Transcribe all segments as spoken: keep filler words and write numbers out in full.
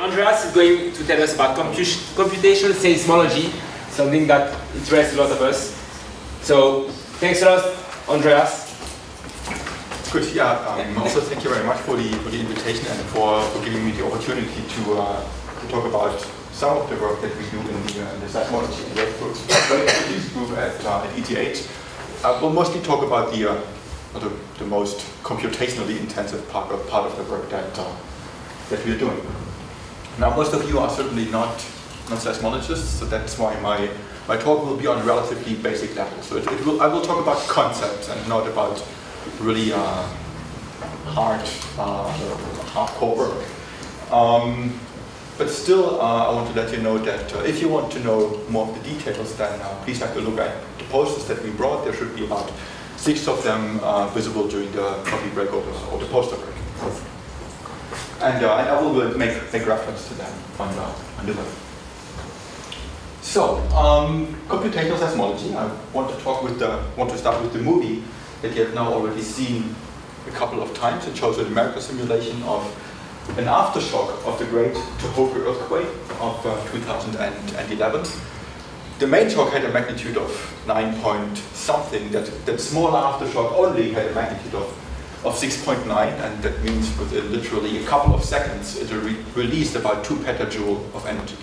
Andreas is going to tell us about computational seismology, something that interests a lot of us. So thanks a lot, Andreas. Good, yeah. Um, also, thank you very much for the for the invitation and for, for giving me the opportunity to uh, to talk about some of the work that we do in the, uh, in the seismology and wave group at uh, at E T H. Uh, we'll mostly talk about the, uh, the the most computationally intensive part of part of the work that uh, that we are doing. Now, most of you are certainly not not seismologists, so that's why my my talk will be on a relatively basic level. So it, it will I will talk about concepts and not about really uh, hard, uh, hardcore work. Um, but still, uh, I want to let you know that uh, if you want to know more of the details, then uh, please have a look at the posters that we brought. There should be about six of them uh, visible during the coffee break or the, or the poster break. And uh, I will make, make reference to them on the, on the web. So, um, computational seismology. I want to talk with the want to start with the movie that you have now already seen a couple of times. It shows a numerical simulation of an aftershock of the great Tohoku earthquake of uh, two thousand eleven. The main shock had a magnitude of nine point something. That, that small aftershock only had a magnitude of, of six point nine, and that means within literally a couple of seconds it re released about two petajoule of energy.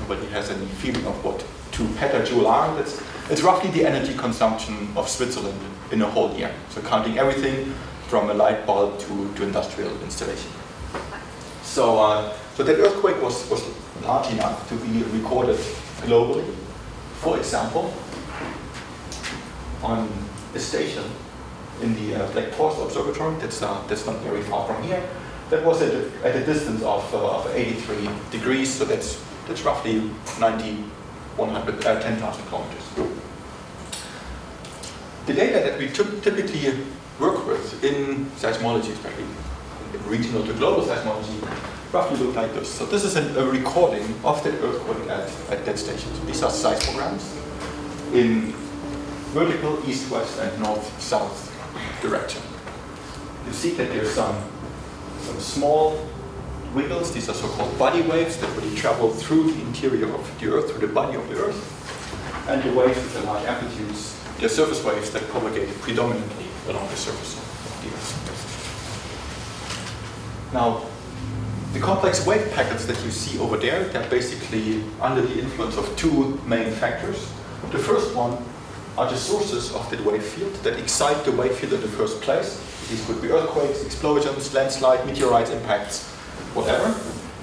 Nobody has any feeling of what two petajoule are. That's, it's roughly the energy consumption of Switzerland in a whole year. So counting everything from a light bulb to, to industrial installation. So, uh, so that earthquake was, was large enough to be recorded globally. For example, on a station in the uh, Black Forest Observatory, that's, uh, that's not very far from here, that was at a, at a distance of, uh, of eighty-three degrees, so that's, that's roughly ninety, one hundred, uh, ten thousand kilometers. The data that we typically work with in seismology, especially in regional to global seismology, roughly look like this. So this is an, a recording of that earthquake at, at that station. So these are seismograms in vertical east-west and north-south direction. You see that there's some, some small wiggles. These are so-called body waves that really travel through the interior of the Earth, through the body of the Earth. And the waves with the large amplitudes, they're surface waves that propagate predominantly along the surface of the Earth. Now, the complex wave packets that you see over there, they're basically under the influence of two main factors. The first one are the sources of that wave field that excite the wave field in the first place. These could be earthquakes, explosions, landslides, meteorites, impacts, whatever.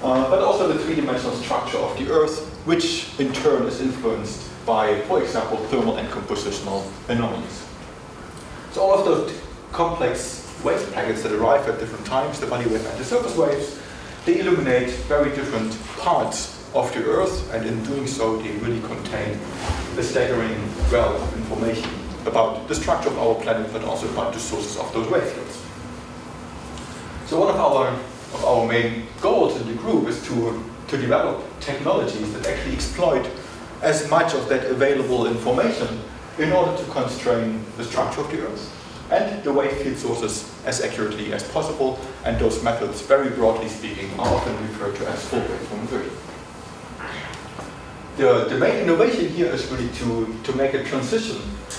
Uh, but also the three-dimensional structure of the Earth, which in turn is influenced by, for example, thermal and compositional anomalies. So all of those complex wave packets that arrive at different times, the body wave and the surface waves, they illuminate very different parts of the Earth, and in doing so, they really contain a staggering wealth of information about the structure of our planet, but also about the sources of those wave fields. So one of our, of our main goals in the group is to, to develop technologies that actually exploit as much of that available information in order to constrain the structure of the Earth and the wave field sources as accurately as possible, and those methods, very broadly speaking, are often referred to as full waveform theory. The, the main innovation here is really to, to make a transition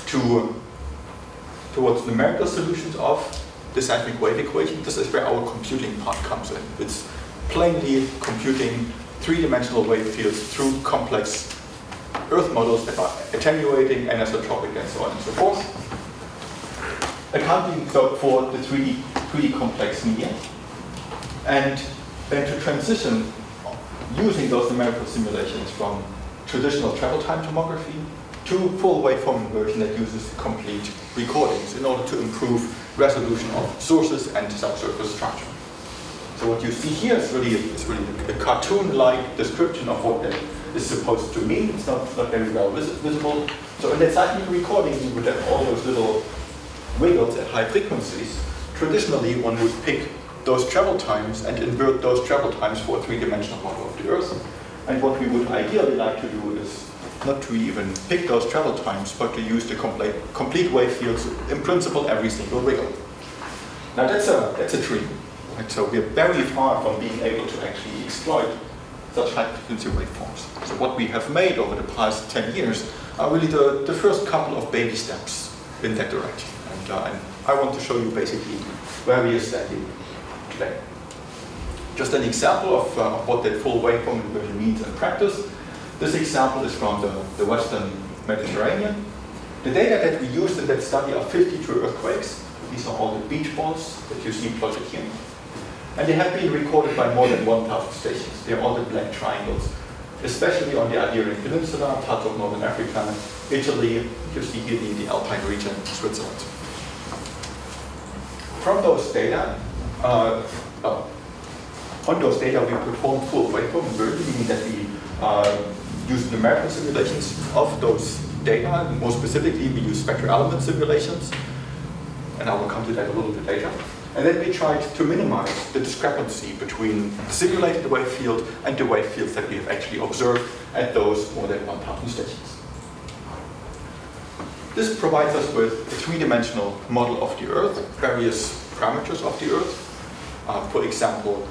to, towards numerical solutions of the seismic wave equation. This is where our computing part comes in. It's plainly computing three-dimensional wave fields through complex Earth models that are attenuating, anisotropic, and so on and so forth, accounting for the three D, three D complex media, and then to transition using those numerical simulations from traditional travel time tomography to full waveform inversion that uses complete recordings in order to improve resolution of sources and subsurface structure. So what you see here is really, is really a cartoon-like description of what that is supposed to mean. It's not, not very well vis visible. So in that seismic recording, you would have all those little wiggles at high frequencies. Traditionally, one would pick those travel times and invert those travel times for a three-dimensional model of the Earth. And what we would ideally like to do is not to even pick those travel times, but to use the complete, complete wave fields, in principle, every single wiggle. Now that's a, that's a dream. And so we're very far from being able to actually exploit such high-frequency waveforms. So what we have made over the past ten years are really the, the first couple of baby steps in that direction. And, uh, and I want to show you basically where we are standing today. Just an example of uh, what that full waveform inversion means in practice. This example is from the, the Western Mediterranean. The data that we used in that study are fifty-two earthquakes. These are all the beach balls that you see plotted here. And they have been recorded by more than one thousand stations. They're all the black triangles, especially on the Iberian Peninsula, parts of Northern Africa, Italy, you see here the, the Alpine region, Switzerland. From those data, uh, oh, on those data we performed full waveform inversion, meaning that we uh, used numerical simulations of those data. More specifically, we used spectral element simulations, and I will come to that a little bit later. And then we tried to minimize the discrepancy between the simulated wave field and the wave fields that we have actually observed at those more than one thousand stations. This provides us with a three-dimensional model of the Earth, various parameters of the Earth. Uh, for example,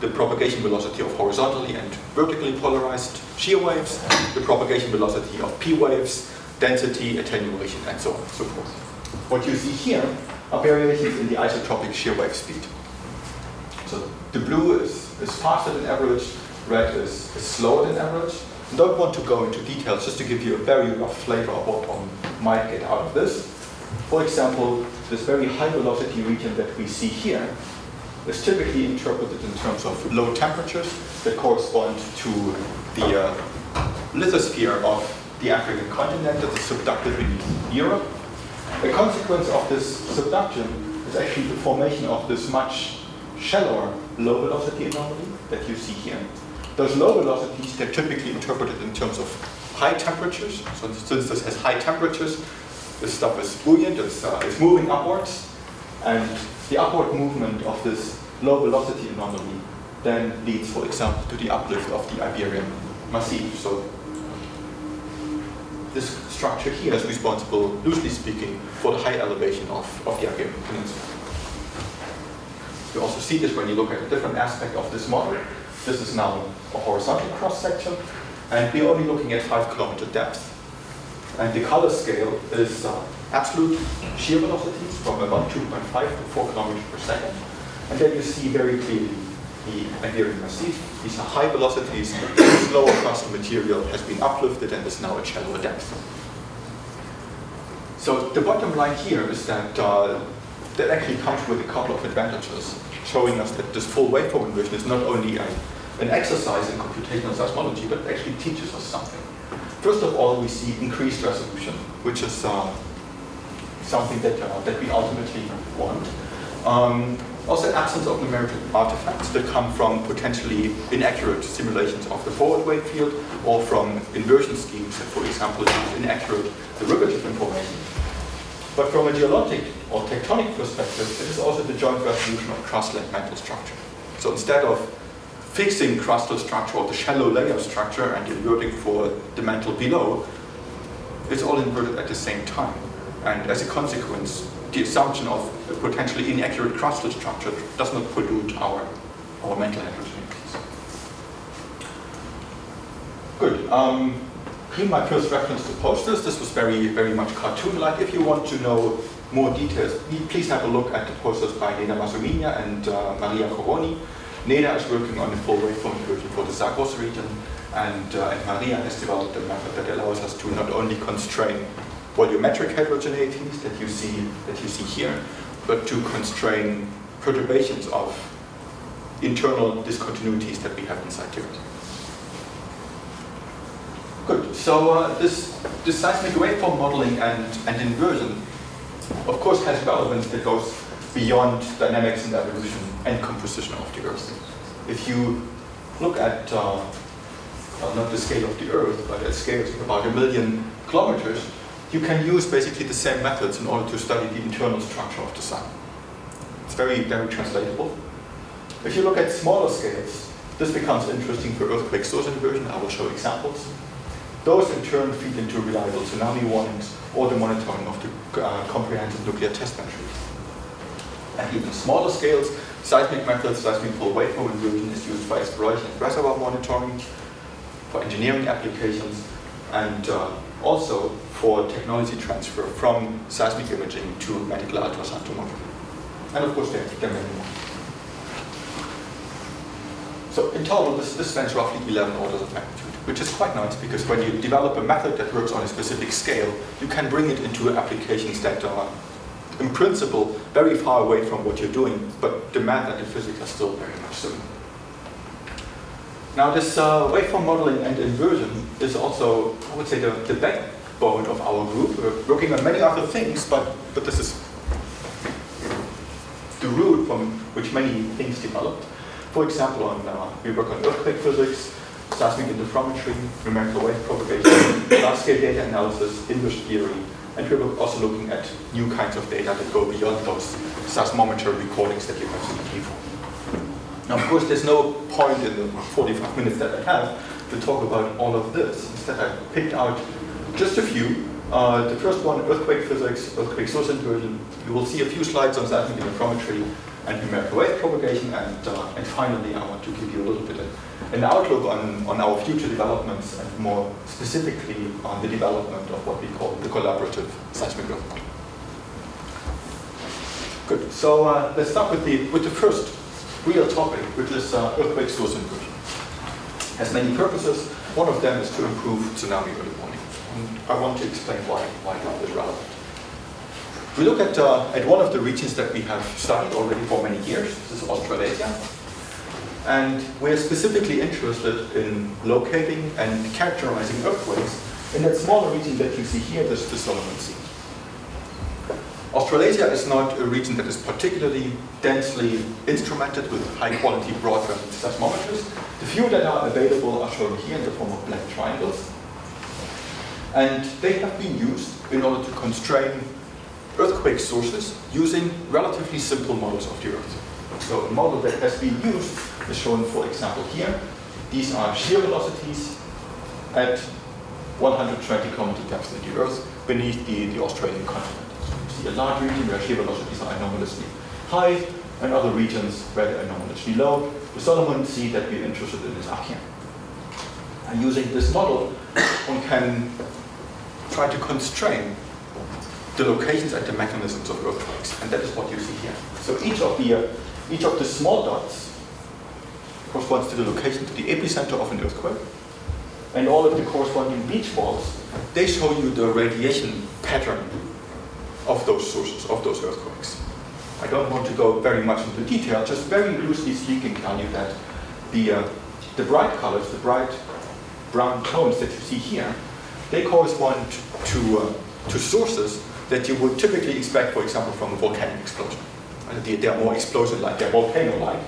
the propagation velocity of horizontally and vertically polarized shear waves, the propagation velocity of P waves, density, attenuation, and so on and so forth. What you see here are variations in the isotropic shear wave speed. So the blue is, is faster than average, red is, is slower than average. I don't want to go into details, just to give you a very rough flavor of what one might get out of this. For example, this very high velocity region that we see here is typically interpreted in terms of low temperatures that correspond to the uh, lithosphere of the African continent that is subducted beneath Europe. A consequence of this subduction is actually the formation of this much shallower low velocity anomaly that you see here. Those low velocities, they're typically interpreted in terms of high temperatures. So since this has high temperatures, this stuff is buoyant, it's, uh, it's moving upwards. And the upward movement of this low velocity anomaly then leads, for example, to the uplift of the Iberian Massif. So this structure here is responsible, loosely speaking, for the high elevation of, of the Iberian Peninsula. You also see this when you look at a different aspect of this model. This is now a horizontal cross-section, and we're only looking at five kilometer depth. And the color scale is uh, absolute shear velocities from about two point five to four kilometers per second. And then you see very clearly the Iberian Massif. These are high velocities. This lower crust of material has been uplifted and is now at shallower depth. So the bottom line here is that uh, that actually comes with a couple of advantages, showing us that this full waveform inversion is not only a, an exercise in computational seismology, but it actually teaches us something. First of all, we see increased resolution, which is uh, something that, uh, that we ultimately want. Um, also, absence of numerical artifacts that come from potentially inaccurate simulations of the forward wave field or from inversion schemes that, for example, use inaccurate derivative information. But from a geologic or tectonic perspective, it is also the joint resolution of crust-like mantle structure. So instead of fixing crustal structure or the shallow layer structure and inverting for the mantle below, it's all inverted at the same time. And as a consequence, the assumption of a potentially inaccurate crustal structure does not pollute our, our mantle heterogeneities. Good. Um, here my first reference to posters. This was very, very much cartoon-like. If you want to know more details, please have a look at the posters by Neda Masoumnia and uh, Maria Coroni. Neda is working on the full waveform inversion for the Zagros region, and, uh, and Maria has developed a method that allows us to not only constrain volumetric heterogeneities that you see that you see here, but to constrain perturbations of internal discontinuities that we have inside the Earth. Good. So uh, this this seismic waveform modeling and and inversion, of course, has relevance that goes beyond dynamics and evolution and composition of the Earth. If you look at uh, well, not the scale of the Earth, but at scales of about a million kilometers, you can use basically the same methods in order to study the internal structure of the sun. It's very, very translatable. If you look at smaller scales, this becomes interesting for earthquake source inversion. I will show examples. Those in turn feed into reliable tsunami warnings or the monitoring of the uh, comprehensive nuclear test batteries. At even smaller scales, Seismic methods, seismic full waveform inversion is used for exploration and reservoir monitoring, for engineering applications, and uh, also for technology transfer from seismic imaging to medical ultrasound tomography. And of course, there are many more. So in total, this, this spans roughly eleven orders of magnitude, which is quite nice because when you develop a method that works on a specific scale, you can bring it into applications that are, in principle, very far away from what you're doing, but the math and the physics are still very much similar. Now this uh, waveform modeling and inversion is also, I would say, the, the backbone of our group. We're working on many other things, but, but this is the root from which many things developed. For example, on, uh, we work on earthquake physics, seismic interferometry, numerical wave propagation, large-scale data analysis, inverse theory, and we're also looking at new kinds of data that go beyond those seismometer recordings that you have seen before. Now, of course, there's no point in the forty-five minutes that I have to talk about all of this. Instead, I picked out just a few. Uh, the first one, earthquake physics, earthquake source inversion. You will see a few slides on seismic interferometry and numerical wave propagation, and, uh, and finally, I want to give you a little bit of an outlook on, on our future developments, and more specifically on the development of what we call the collaborative seismic earth model. Good, so uh, let's start with the, with the first real topic, which is uh, earthquake source inversion. It has many purposes. One of them is to improve tsunami early warning. And I want to explain why, why that is relevant. We look at, uh, at one of the regions that we have studied already for many years. This is Australasia. And we're specifically interested in locating and characterizing earthquakes in that smaller region that you see here, this is the Solomon Sea. Australasia is not a region that is particularly densely instrumented with high-quality broadband seismometers. The few that are available are shown here in the form of black triangles. And they have been used in order to constrain earthquake sources using relatively simple models of the Earth. So a model that has been used is shown, for example, here. These are shear velocities at one hundred twenty kilometer depth in the Earth beneath the, the Australian continent. So you see a large region where shear velocities are anomalously high and other regions where they're anomalously low. The Solomon Sea that we're interested in is up here. And using this model, one can try to constrain the locations and the mechanisms of earthquakes, and that is what you see here. So each of the uh, each of the small dots corresponds to the location, to the epicenter of an earthquake, and all of the corresponding beach balls, they show you the radiation pattern of those sources, of those earthquakes. I don't want to go very much into detail, just very loosely speaking, tell you that the uh, the bright colors, the bright brown tones that you see here, they correspond to uh, to sources that you would typically expect, for example, from a volcanic explosion. They are more explosion-like, they're volcano-like.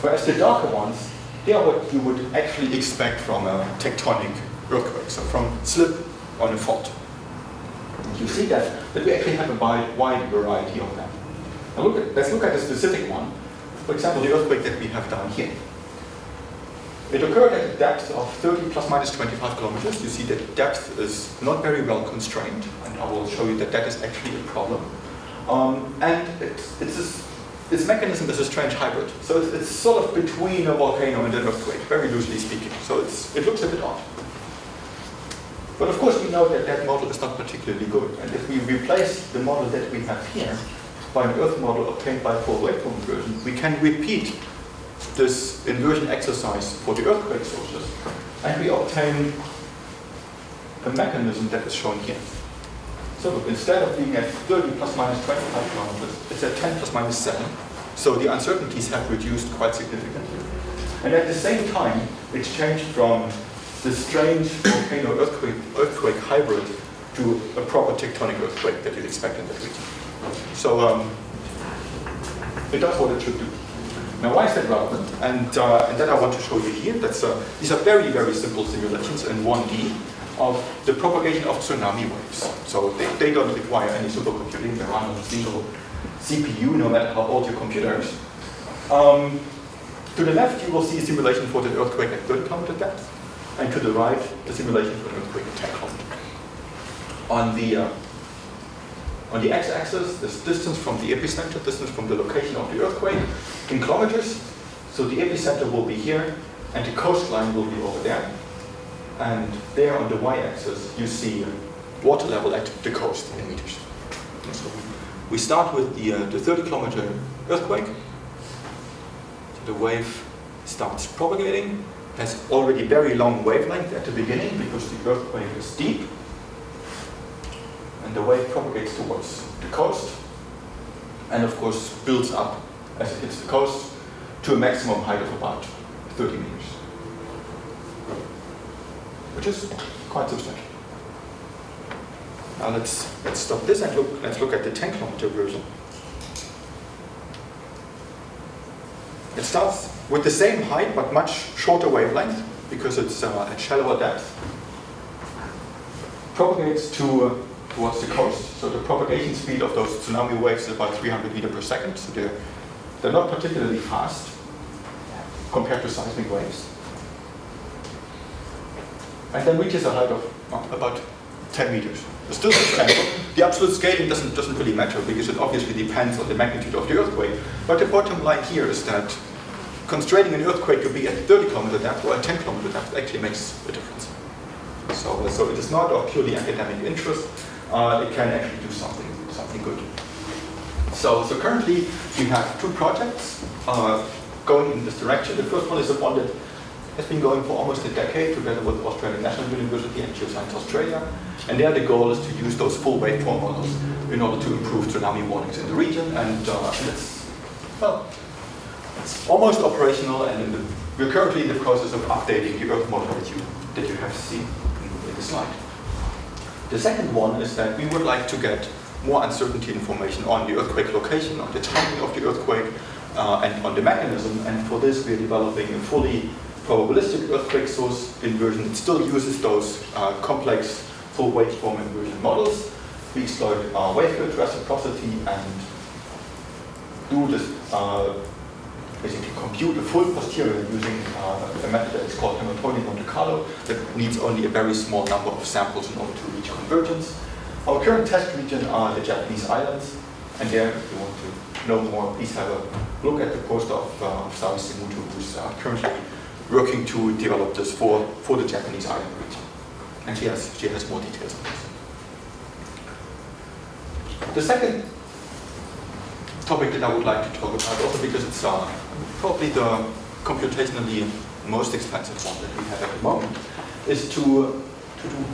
Whereas the darker ones, they are what you would actually expect from a tectonic earthquake, so from slip on a fault. And you see that, that we actually have a wide, wide variety of them. Now look at, let's look at a specific one. For example, the earthquake that we have down here. It occurred at a depth of thirty plus minus twenty-five kilometers. You see that depth is not very well constrained, and I will show you that that is actually a problem. Um, and it's, it's this, its mechanism is a strange hybrid. So it's, it's sort of between a volcano and an earthquake, very loosely speaking. So it's, it looks a bit odd. But of course we know that that model is not particularly good. And if we replace the model that we have here by an earth model obtained by full waveform inversion, we can repeat this inversion exercise for the earthquake sources, and we obtain a mechanism that is shown here. So instead of being at thirty plus minus twenty-five kilometers, it's at ten plus minus seven. So the uncertainties have reduced quite significantly. And at the same time, it's changed from this strange volcano earthquake, earthquake hybrid to a proper tectonic earthquake that you'd expect in that region. So um, it does what it should do. Now, why is that relevant? And, uh, and that I want to show you here. That's, uh, these are very, very simple simulations in one D of the propagation of tsunami waves. So they, they don't require any supercomputing. They run on a single C P U, no matter how old your computer is. Um, to the left, you will see a simulation for the earthquake at thirty kilometer depth. And to the right, the simulation for the earthquake at ten kilometer. On the, uh, On the x-axis is distance from the epicenter, distance from the location of the earthquake in kilometers. So the epicenter will be here, and the coastline will be over there. And there on the y-axis, you see water level at the coast in meters. So we start with the, uh, the thirty kilometer earthquake. The wave starts propagating. Has already very long wavelength at the beginning because the earthquake is deep. And the wave propagates towards the coast. And of course builds up as it hits the coast to a maximum height of about thirty meters. Which is quite substantial. Now let's let's stop this and look let's look at the ten kilometer version. It starts with the same height but much shorter wavelength because it's uh, at shallower depth. Propagates to uh, towards the coast, so the propagation speed of those tsunami waves is about three hundred meters per second. So they're they're not particularly fast compared to seismic waves. And then reaches a height of about ten meters. It's still substantial. The absolute scaling doesn't, doesn't really matter because it obviously depends on the magnitude of the earthquake. But the bottom line here is that constraining an earthquake to be at thirty kilometer depth or at ten kilometer depth actually makes a difference. So, so it is not of purely academic interest. Uh, it can actually do something, something good. So, so currently we have two projects uh, going in this direction. The first one is the one that has been going for almost a decade together with the Australian National University and Geoscience Australia. And there the goal is to use those full waveform models in order to improve tsunami warnings in the region. And uh, it's, well, it's almost operational, and in the, we're currently in the process of updating the Earth model that you, that you have seen in the slide. The second one is that we would like to get more uncertainty information on the earthquake location, on the timing of the earthquake, uh, and on the mechanism. And for this we're developing a fully probabilistic earthquake source inversion that still uses those uh, complex full waveform inversion models. We exploit uh, waveguide reciprocity and do this, uh, basically compute a full posterior using uh, a method that is called Hamiltonian Monte Carlo that needs only a very small number of samples in order to reach convergence. Our current test region are the Japanese islands, and there, if you want to know more, please have a look at the poster of uh, Sawsimuto, who's uh, currently working to develop this for, for the Japanese island region. And she has, she has more details on this. The second topic that I would like to talk about, also because it's uh, probably the computationally most expensive one that we have at the moment, is to, to do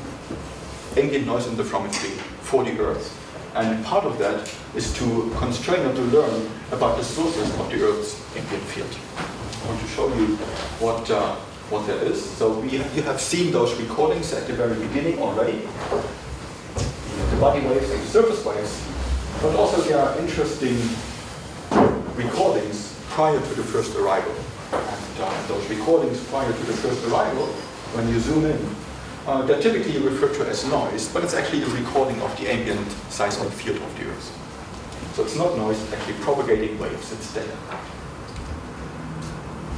ambient noise interferometry for the Earth. And part of that is to constrain or to learn about the sources of the Earth's ambient field. I want to show you what uh, what that is. So we have, you have seen those recordings at the very beginning already. The body waves and the surface waves. But also there are interesting recordings prior to the first arrival. And uh, those recordings prior to the first arrival, when you zoom in, uh, they're typically referred to as noise, but it's actually a recording of the ambient seismic field of the Earth. So it's not noise, it's actually propagating waves, it's data.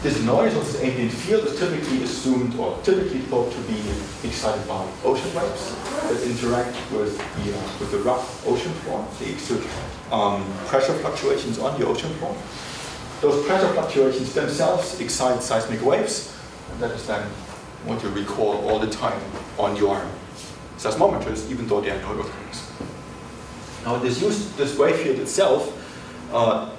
This noise of the ambient field is typically assumed or typically thought to be excited by ocean waves that interact with the, uh, with the rough ocean floor. They exert um, pressure fluctuations on the ocean floor. Those pressure fluctuations themselves excite seismic waves, and that is then what you recall all the time on your seismometers, even though there are no earthquakes. Now, this, used, this wave field itself uh,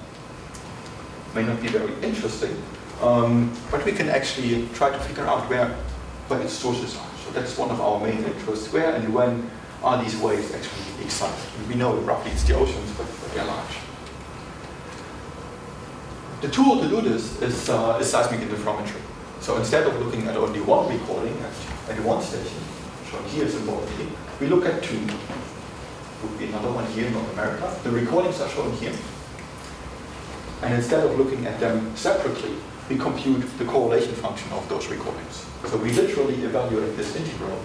may not be very interesting. Um, but we can actually try to figure out where, where its sources are. So that's one of our main interests. Where and when are these waves actually excited? We know roughly it's the oceans, but they're large. The tool to do this is, uh, is seismic interferometry. So instead of looking at only one recording at, at one station, shown here is importantly, we look at two. There would be another one here in North America. The recordings are shown here. And instead of looking at them separately, we compute the correlation function of those recordings. So we literally evaluate this integral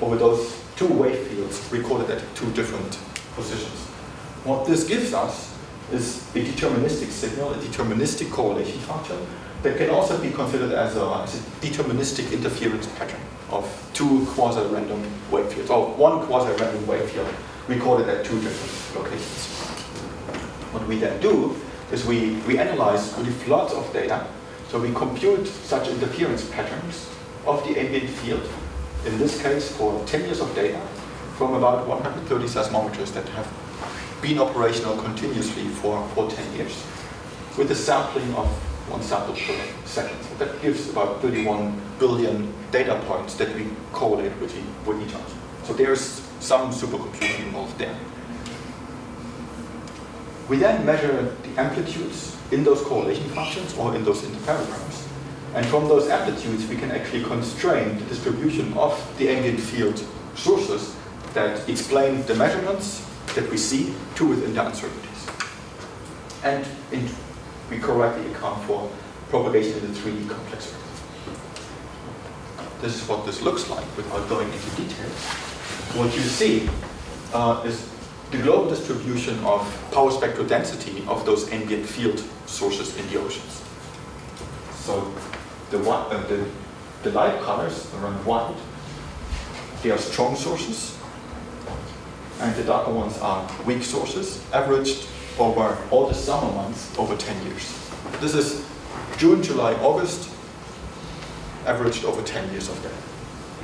over those two wave fields recorded at two different positions. What this gives us is a deterministic signal, a deterministic correlation function, that can also be considered as a, as a deterministic interference pattern of two quasi-random wave fields, or one quasi-random wave field recorded at two different locations. What we then do is we, we analyze really lots of data. So we compute such interference patterns of the ambient field, in this case for ten years of data, from about one hundred thirty seismometers that have been operational continuously for, for ten years, with a sampling of one sample per second. So that gives about thirty-one billion data points that we correlate with each other. So there's some supercomputing involved there. We then measure the amplitudes in those correlation functions or in those interferograms. And from those amplitudes, we can actually constrain the distribution of the ambient field sources that explain the measurements that we see to within the uncertainties. And in, we correctly account for propagation in the three D complex Earth. This is what this looks like without going into details. What you see uh, is the global distribution of power spectral density of those ambient field sources in the oceans. So the, one, uh, the, the light colors around white, they are strong sources, and the darker ones are weak sources, averaged over all the summer months over ten years. This is June, July, August, averaged over ten years of that.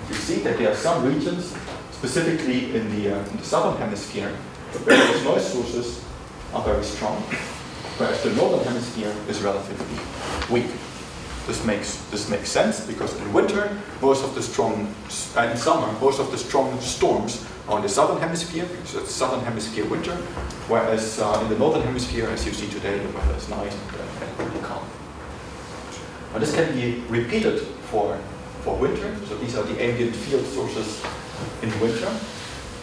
You see that there are some regions, specifically in the, uh, in the southern hemisphere, where those noise sources are very strong, whereas the northern hemisphere is relatively weak. This makes this makes sense because in winter, most of the strong uh, in summer, most of the strong storms are in the southern hemisphere, because it's southern hemisphere winter, whereas uh, in the northern hemisphere, as you see today, the weather is nice and pretty calm. Now this can be repeated for for winter. So these are the ambient field sources in winter,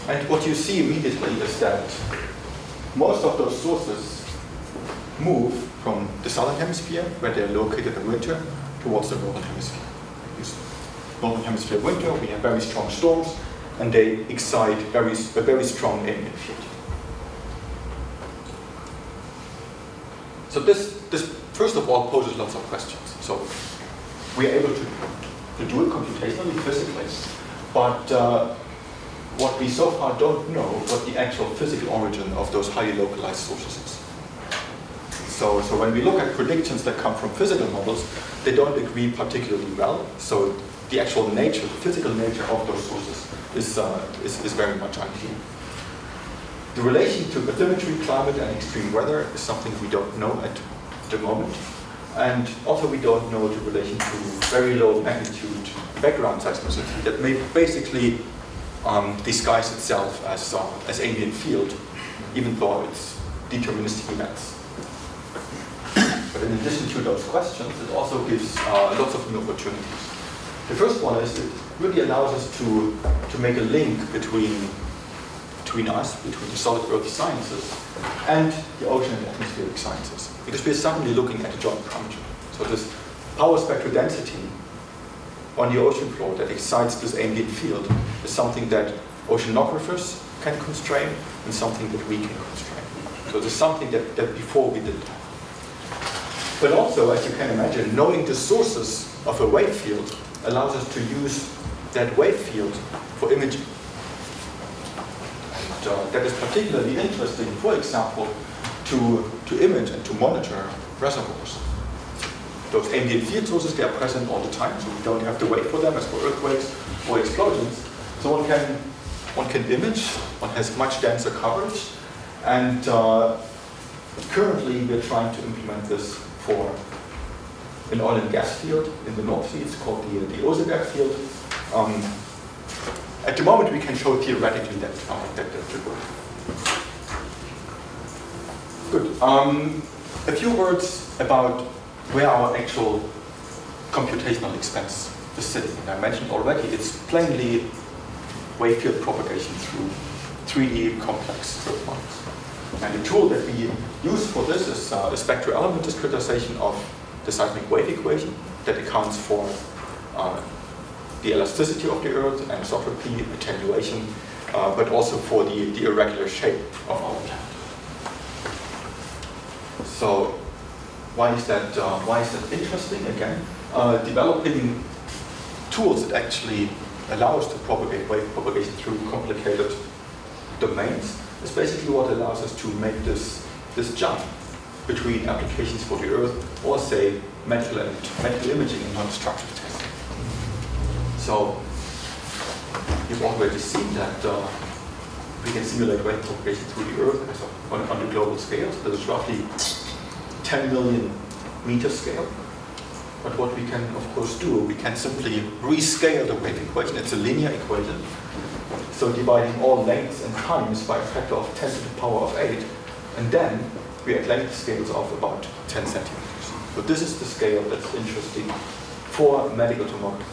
and what you see immediately is that most of those sources move from the southern hemisphere, where they're located in winter, towards the northern hemisphere. Because northern hemisphere winter, we have very strong storms, and they excite very, a very strong ambient field. So this, this, first of all, poses lots of questions. So we are able to, to do it computationally, physically, but uh, what we so far don't know what the actual physical origin of those highly localized sources is. So, so when we look at predictions that come from physical models, they don't agree particularly well. So the actual nature, the physical nature of those sources is, uh, is, is very much unclear. The relation to bathymetry, climate, and extreme weather is something we don't know at the moment. And also we don't know the relation to very low magnitude background seismicity that may basically um, disguise itself as, uh, as ambient field, even though it's deterministic events. But in addition to those questions, it also gives uh, lots of new opportunities. The first one is it really allows us to, to make a link between, between us, between the solid earth sciences and the ocean and atmospheric sciences, because we're suddenly looking at a joint function. So this power spectral density on the ocean floor that excites this ambient field is something that oceanographers can constrain and something that we can constrain. So there's something that, that before we didn't have. But also, as you can imagine, knowing the sources of a wave field allows us to use that wave field for imaging. And uh, that is particularly interesting, for example, to, to image and to monitor reservoirs. Those ambient field sources, they are present all the time, so we don't have to wait for them as for earthquakes or explosions. So one can, one can image, one has much denser coverage, and uh, currently we're trying to implement this for an oil and gas field in the North Sea. It's called the, the Oseberg field. Um, at the moment, we can show theoretically that that should work. Good. Um, a few words about where our actual computational expense is sitting. And I mentioned already, it's plainly wave field propagation through three D complex Earth models. And the tool that we use for this is uh, the spectral element discretization of the seismic wave equation that accounts for uh, the elasticity of the Earth, anisotropy, attenuation, uh, but also for the, the irregular shape of our planet. So why is that, uh, why is that interesting? Again, uh, developing tools that actually allow us to propagate wave propagation through complicated domains is basically what allows us to make this, this jump between applications for the Earth or, say, metal and metal imaging and non-structural testing. So you've already seen that uh, we can simulate wave propagation through the Earth as a, on, on the global scale. So there's roughly ten million meter scale. But what we can, of course, do, we can simply rescale the wave equation. It's a linear equation. So dividing all lengths and times by a factor of ten to the power of eight. And then we have length scales of about ten centimeters. So this is the scale that's interesting for medical tomography,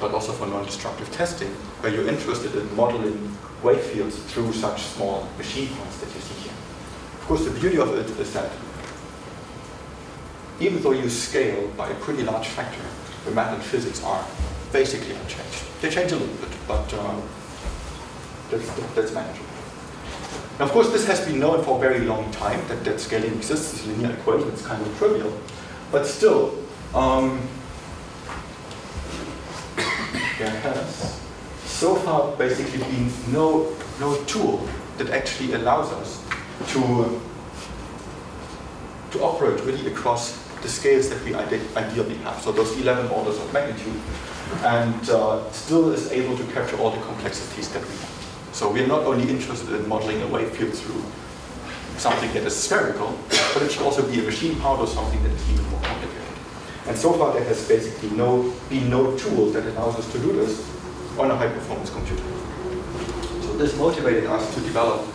but also for non-destructive testing, where you're interested in modeling wave fields through such small machine parts that you see here. Of course, the beauty of it is that even though you scale by a pretty large factor, the math and physics are basically unchanged. They change a little bit, but uh, that's, that's manageable. Now, of course, this has been known for a very long time, that, that scaling exists, this linear equation, it's kind of trivial. But still, um, there has so far basically been no, no tool that actually allows us to to operate really across the scales that we ide ideally have, so those eleven orders of magnitude, and uh, still is able to capture all the complexities that we have. So we're not only interested in modeling a wave field through something that is spherical, but it should also be a machine part or something that is even more complicated. And so far there has basically no, been no tool that allows us to do this on a high-performance computer. So this motivated us to develop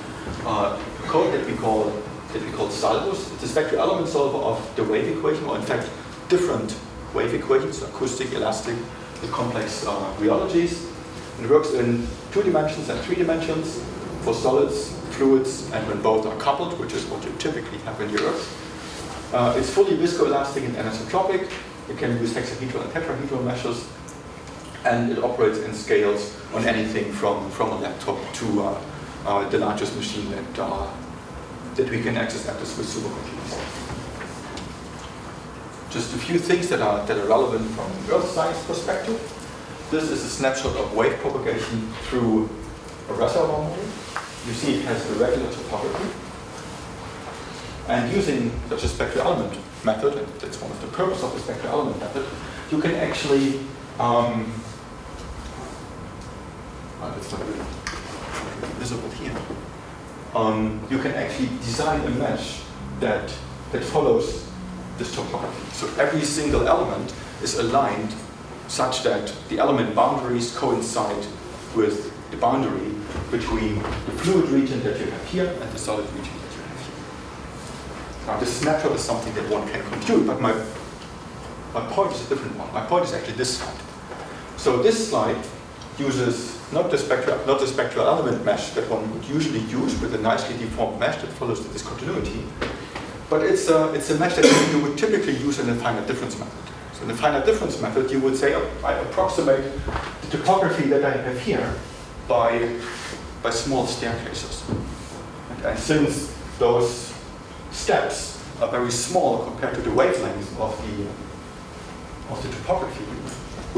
uh, a code that we call that we call SALVUS. It's a spectral element solver of the wave equation, or in fact, different wave equations, acoustic, elastic, with complex uh, rheologies. It works in two dimensions and three dimensions for solids, fluids, and when both are coupled, which is what you typically have in the Earth. Uh, it's fully viscoelastic and anisotropic. It can use hexahedral and tetrahedral meshes, and it operates in scales on anything from, from a laptop to uh, uh, the largest machine that uh, that we can access at the Swiss supercomputers. Just a few things that are, that are relevant from an Earth science perspective. This is a snapshot of wave propagation through a reservoir model. You see it has irregular topography. And using such a spectral element method, and that's one of the purposes of the spectral element method, you can actually, um, well, it's not really visible here. Um, you can actually design a mesh that, that follows this topography. So every single element is aligned such that the element boundaries coincide with the boundary between the fluid region that you have here and the solid region that you have here. Now, this snapshot is something that one can compute, but my, my point is a different one. My point is actually this slide. So this slide uses Not the, spectral, not the spectral element mesh that one would usually use with a nicely deformed mesh that follows the discontinuity, but it's a, it's a mesh that you would typically use in the finite difference method. So in the finite difference method, you would say, oh, I approximate the topography that I have here by, by small staircases. And, and since those steps are very small compared to the wavelength of the, of the topography, we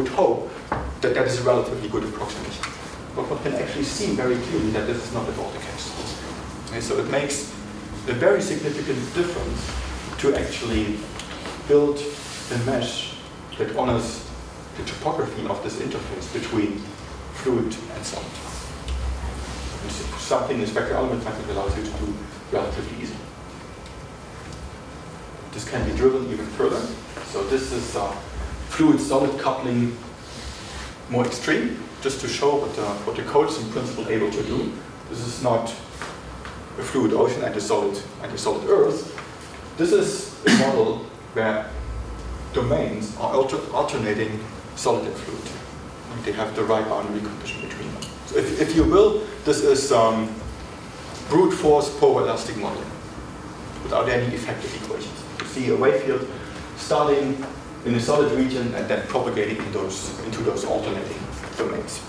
would hope that that is a relatively good approximation. But one can actually see very clearly that this is not at all the case. Okay, so it makes a very significant difference to actually build a mesh that honors the topography of this interface between fluid and solid. And so something in spectral element method allows you to do relatively easily. This can be driven even further. So this is uh, fluid-solid coupling more extreme, just to show what, uh, what the code's in principle able to do. This is not a fluid ocean and a solid, and a solid Earth. This is a model where domains are alter alternating solid and fluid. And they have the right boundary condition between them. So if, if you will, this is um, brute force power-elastic modeling without any effective equations. You see a wave field starting in a solid region and then propagating in those, into those alternating domains.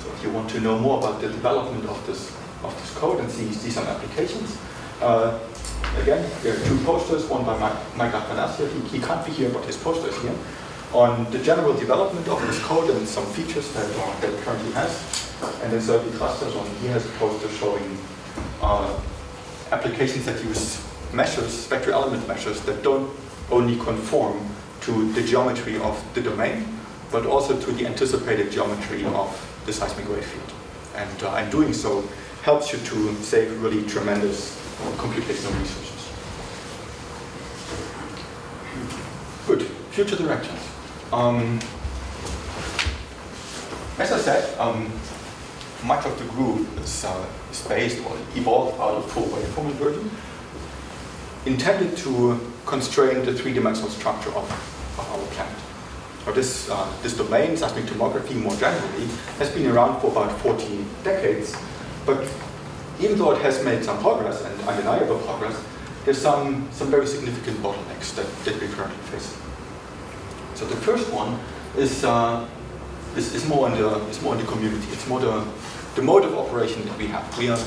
So if you want to know more about the development of this, of this code and see, see some applications, uh, again, there are two posters, one by Mike Agarwal. He, he can't be here, but his poster is here, on the general development of this code and some features that, uh, that it currently has. And then Sergey Trushin, he has a poster showing uh, applications that use measures, spectral element measures, that don't only conform to the geometry of the domain, but also to the anticipated geometry of the seismic wave field. And, uh, and doing so helps you to save really tremendous computational resources. Good, future directions. Um, as I said, um, much of the group is, uh, is based or evolved out of full waveform inversion, intended to constrain the three-dimensional structure of, of our planet. Now this, uh, this domain, seismic tomography more generally, has been around for about fourteen decades, but even though it has made some progress, and undeniable progress, there's some, some very significant bottlenecks that, that we currently face. So the first one is, uh, is, is, more, on the, is more on the community, it's more the, the mode of operation that we have. We, are,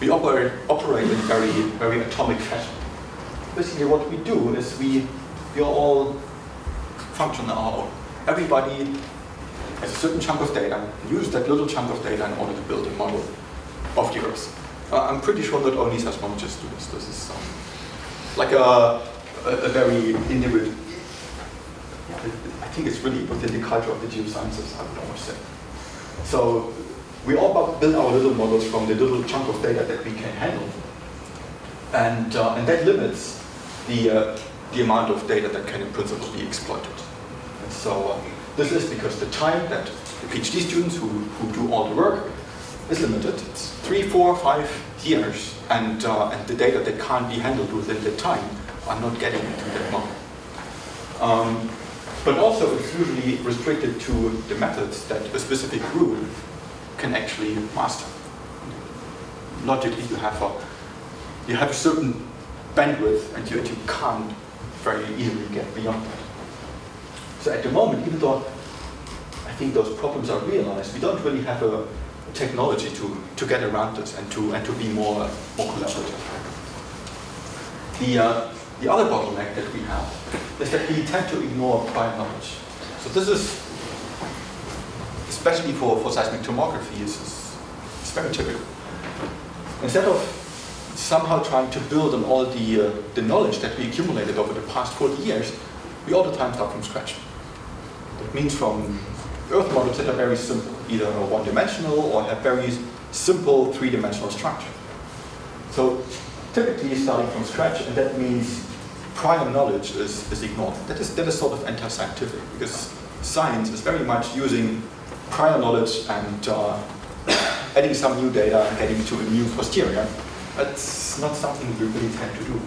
we operate, operate in very, very atomic fashion. Basically what we do is we, we are all function on our own. Everybody has a certain chunk of data, uses that little chunk of data in order to build a model of the Earth. Uh, I'm pretty sure not only seismologists do this. This is um, like a, a, a very individual, I think it's really within the culture of the geosciences, I would almost say. So we all build our little models from the little chunk of data that we can handle. And, uh, and that limits the, uh, the amount of data that can in principle be exploited. And so um, this is because the time that the PhD students who, who do all the work is limited. It's three, four, five years, and, uh, and the data that can't be handled within the time are not getting into that model. Um, but also it's usually restricted to the methods that a specific group can actually master. Logically, you have a You have a certain bandwidth, and you, you can't very easily get beyond that. So at the moment, even though I think those problems are realized, we don't really have a, a technology to, to get around this and to, and to be more, more collaborative. The, uh, the other bottleneck that we have is that we tend to ignore prior knowledge. So this is, especially for, for seismic tomography, is, is, it's very typical. Instead of somehow trying to build on all the, uh, the knowledge that we accumulated over the past forty years, we all the time start from scratch. That means from Earth models that are very simple, either one-dimensional or have very simple three-dimensional structure. So typically starting from scratch, and that means prior knowledge is, is ignored. That is, that is sort of anti-scientific, because science is very much using prior knowledge and uh, adding some new data and getting to a new posterior. That's not something we really tend to do,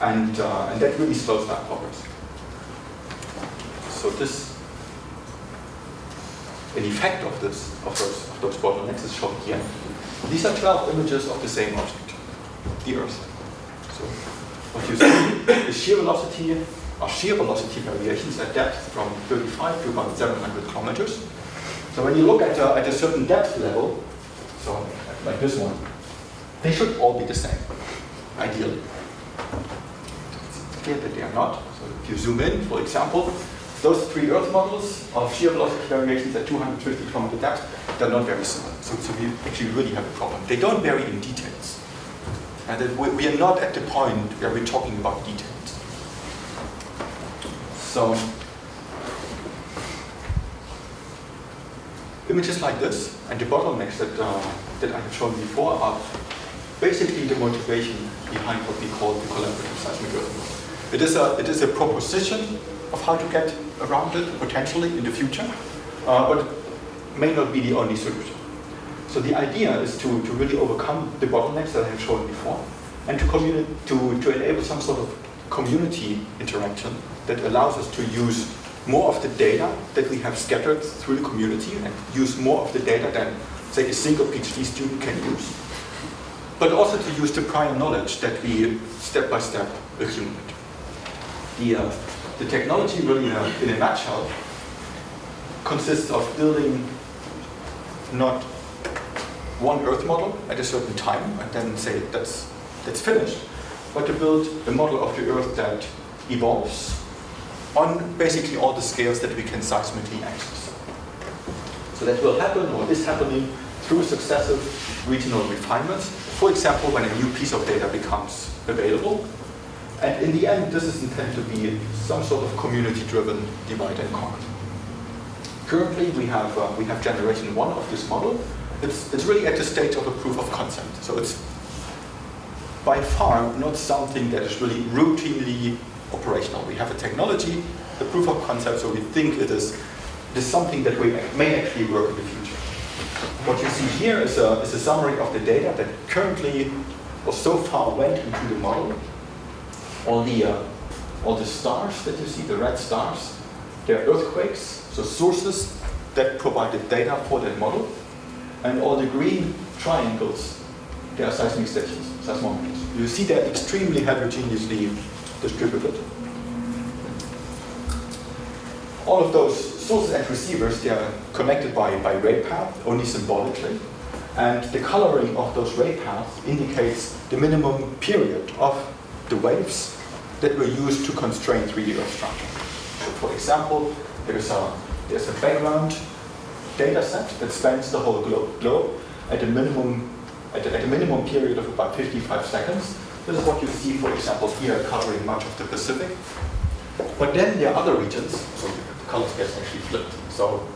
and uh, and that really slows down progress. So this, an effect of this, of those, of those bottlenecks is shown here. These are twelve images of the same object, the Earth. So what you see is shear velocity, or shear velocity variations at depth from thirty-five to about seven hundred kilometers. So when you look at a, at a certain depth level, so like this one. They should all be the same, ideally. It's clear that they are not. So if you zoom in, for example, those three Earth models of shear velocity variations at two hundred fifty kilometer depth, they're not very similar. So, so we actually really have a problem. They don't vary in details. And that we, we are not at the point where we're talking about details. So images like this and the bottlenecks that, uh, that I have shown before are basically the motivation behind what we call the collaborative seismic earthwork. It is a, it is a proposition of how to get around it potentially in the future, uh, but it may not be the only solution. So the idea is to, to really overcome the bottlenecks that I have shown before and to, to, to enable some sort of community interaction that allows us to use more of the data that we have scattered through the community and use more of the data than, say, a single PhD student can use, but also to use the prior knowledge that we step by step accumulate. The, uh, the technology really, uh, in a nutshell, consists of building not one Earth model at a certain time and then say that's, that's finished, but to build a model of the Earth that evolves on basically all the scales that we can seismically access. So that will happen, or is happening, through successive regional refinements, for example, when a new piece of data becomes available. And in the end, this is intended to be some sort of community-driven divide and conquer. Currently, we have uh, we have generation one of this model. It's it's really at the stage of a proof of concept, so it's by far not something that is really routinely operational. We have a technology, a proof of concept, so we think it is it is something that we may actually work in the future. What you see here is a is a summary of the data that currently or so far went into the model. All the uh, all the stars that you see, the red stars, they're earthquakes. So sources that provided data for that model, and all the green triangles, they are seismic stations, seismometers. You see they're extremely heterogeneously distributed. All of those sources and receivers, they are connected by, by ray paths, only symbolically, and the coloring of those ray paths indicates the minimum period of the waves that were used to constrain three D Earth structure. So for example, there's a There's a background data set that spans the whole globe, globe at a minimum at a, at a minimum period of about fifty-five seconds. This is what you see, for example, here covering much of the Pacific. But then there are other regions, so the colors get actually flipped. So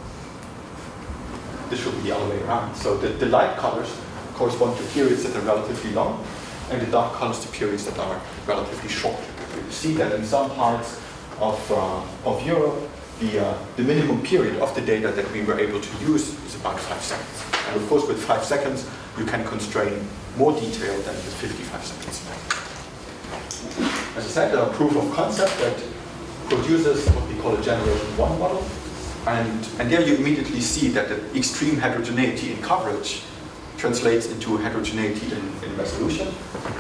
this should be the other way around. So the, the light colors correspond to periods that are relatively long, and the dark colors to periods that are relatively short. You see that in some parts of uh, of Europe, The, uh, the minimum period of the data that we were able to use is about five seconds. And of course, with five seconds, you can constrain more detail than with fifty-five seconds. As I said, a proof of concept that produces what we call a generation one model. And, and there you immediately see that the extreme heterogeneity in coverage translates into heterogeneity in, in resolution.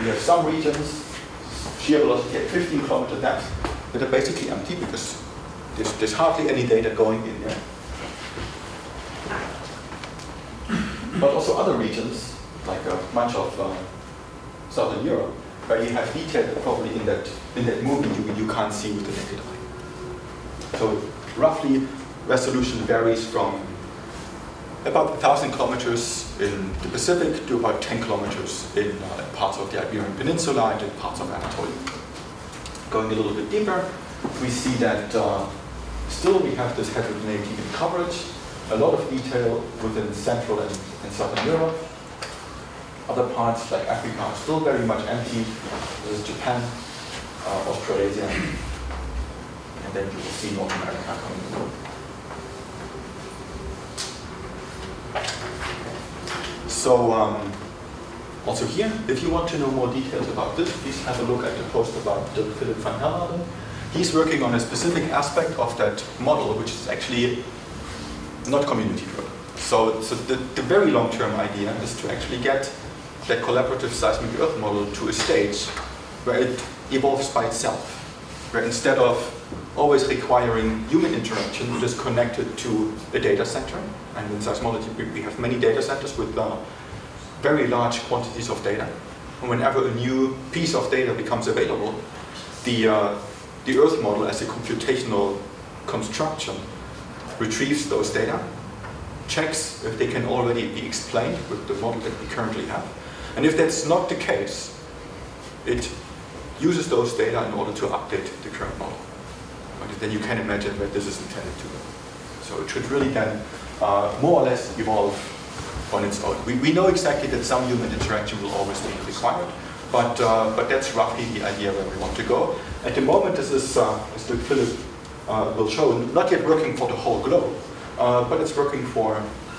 We have some regions, shear velocity at fifteen kilometer depth, that are basically empty because There's, there's hardly any data going in there. But also other regions, like uh, much of uh, southern Europe, where you have detail that probably in that in that movie you, you can't see with the naked eye. So roughly, resolution varies from about one thousand kilometers in the Pacific to about ten kilometers in uh, parts of the Iberian Peninsula and in parts of Anatolia. Going a little bit deeper, we see that uh, still we have this heterogeneity in coverage, a lot of detail within Central and, and Southern Europe. Other parts like Africa are still very much empty. This is Japan, uh, Australasia, and then you will see North America coming through. So um, also here, if you want to know more details about this, please have a look at the post about Philip van Haladen. He's working on a specific aspect of that model, which is actually not community-driven. So, so the, the very long-term idea is to actually get that collaborative seismic Earth model to a stage where it evolves by itself, where instead of always requiring human interaction, it is connected to a data center. And in seismology, we have many data centers with uh, very large quantities of data. And whenever a new piece of data becomes available, the uh, The Earth model, as a computational construction, retrieves those data, checks if they can already be explained with the model that we currently have, and if that's not the case, it uses those data in order to update the current model. But then you can imagine that this is intended to go. So it should really then uh, more or less evolve on its own. We, we know exactly that some human interaction will always be required, But, uh, but that's roughly the idea where we want to go. At the moment, this is, uh, as Doctor Philip uh, will show, not yet working for the whole globe, uh, but it's working for,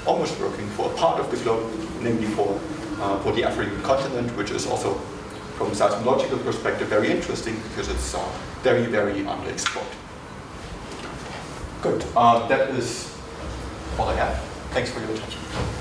almost working for a part of the globe, namely for, uh, for the African continent, which is also, from a seismological perspective, very interesting because it's uh, very, very underexplored. Good. Uh, that is all I have. Thanks for your attention.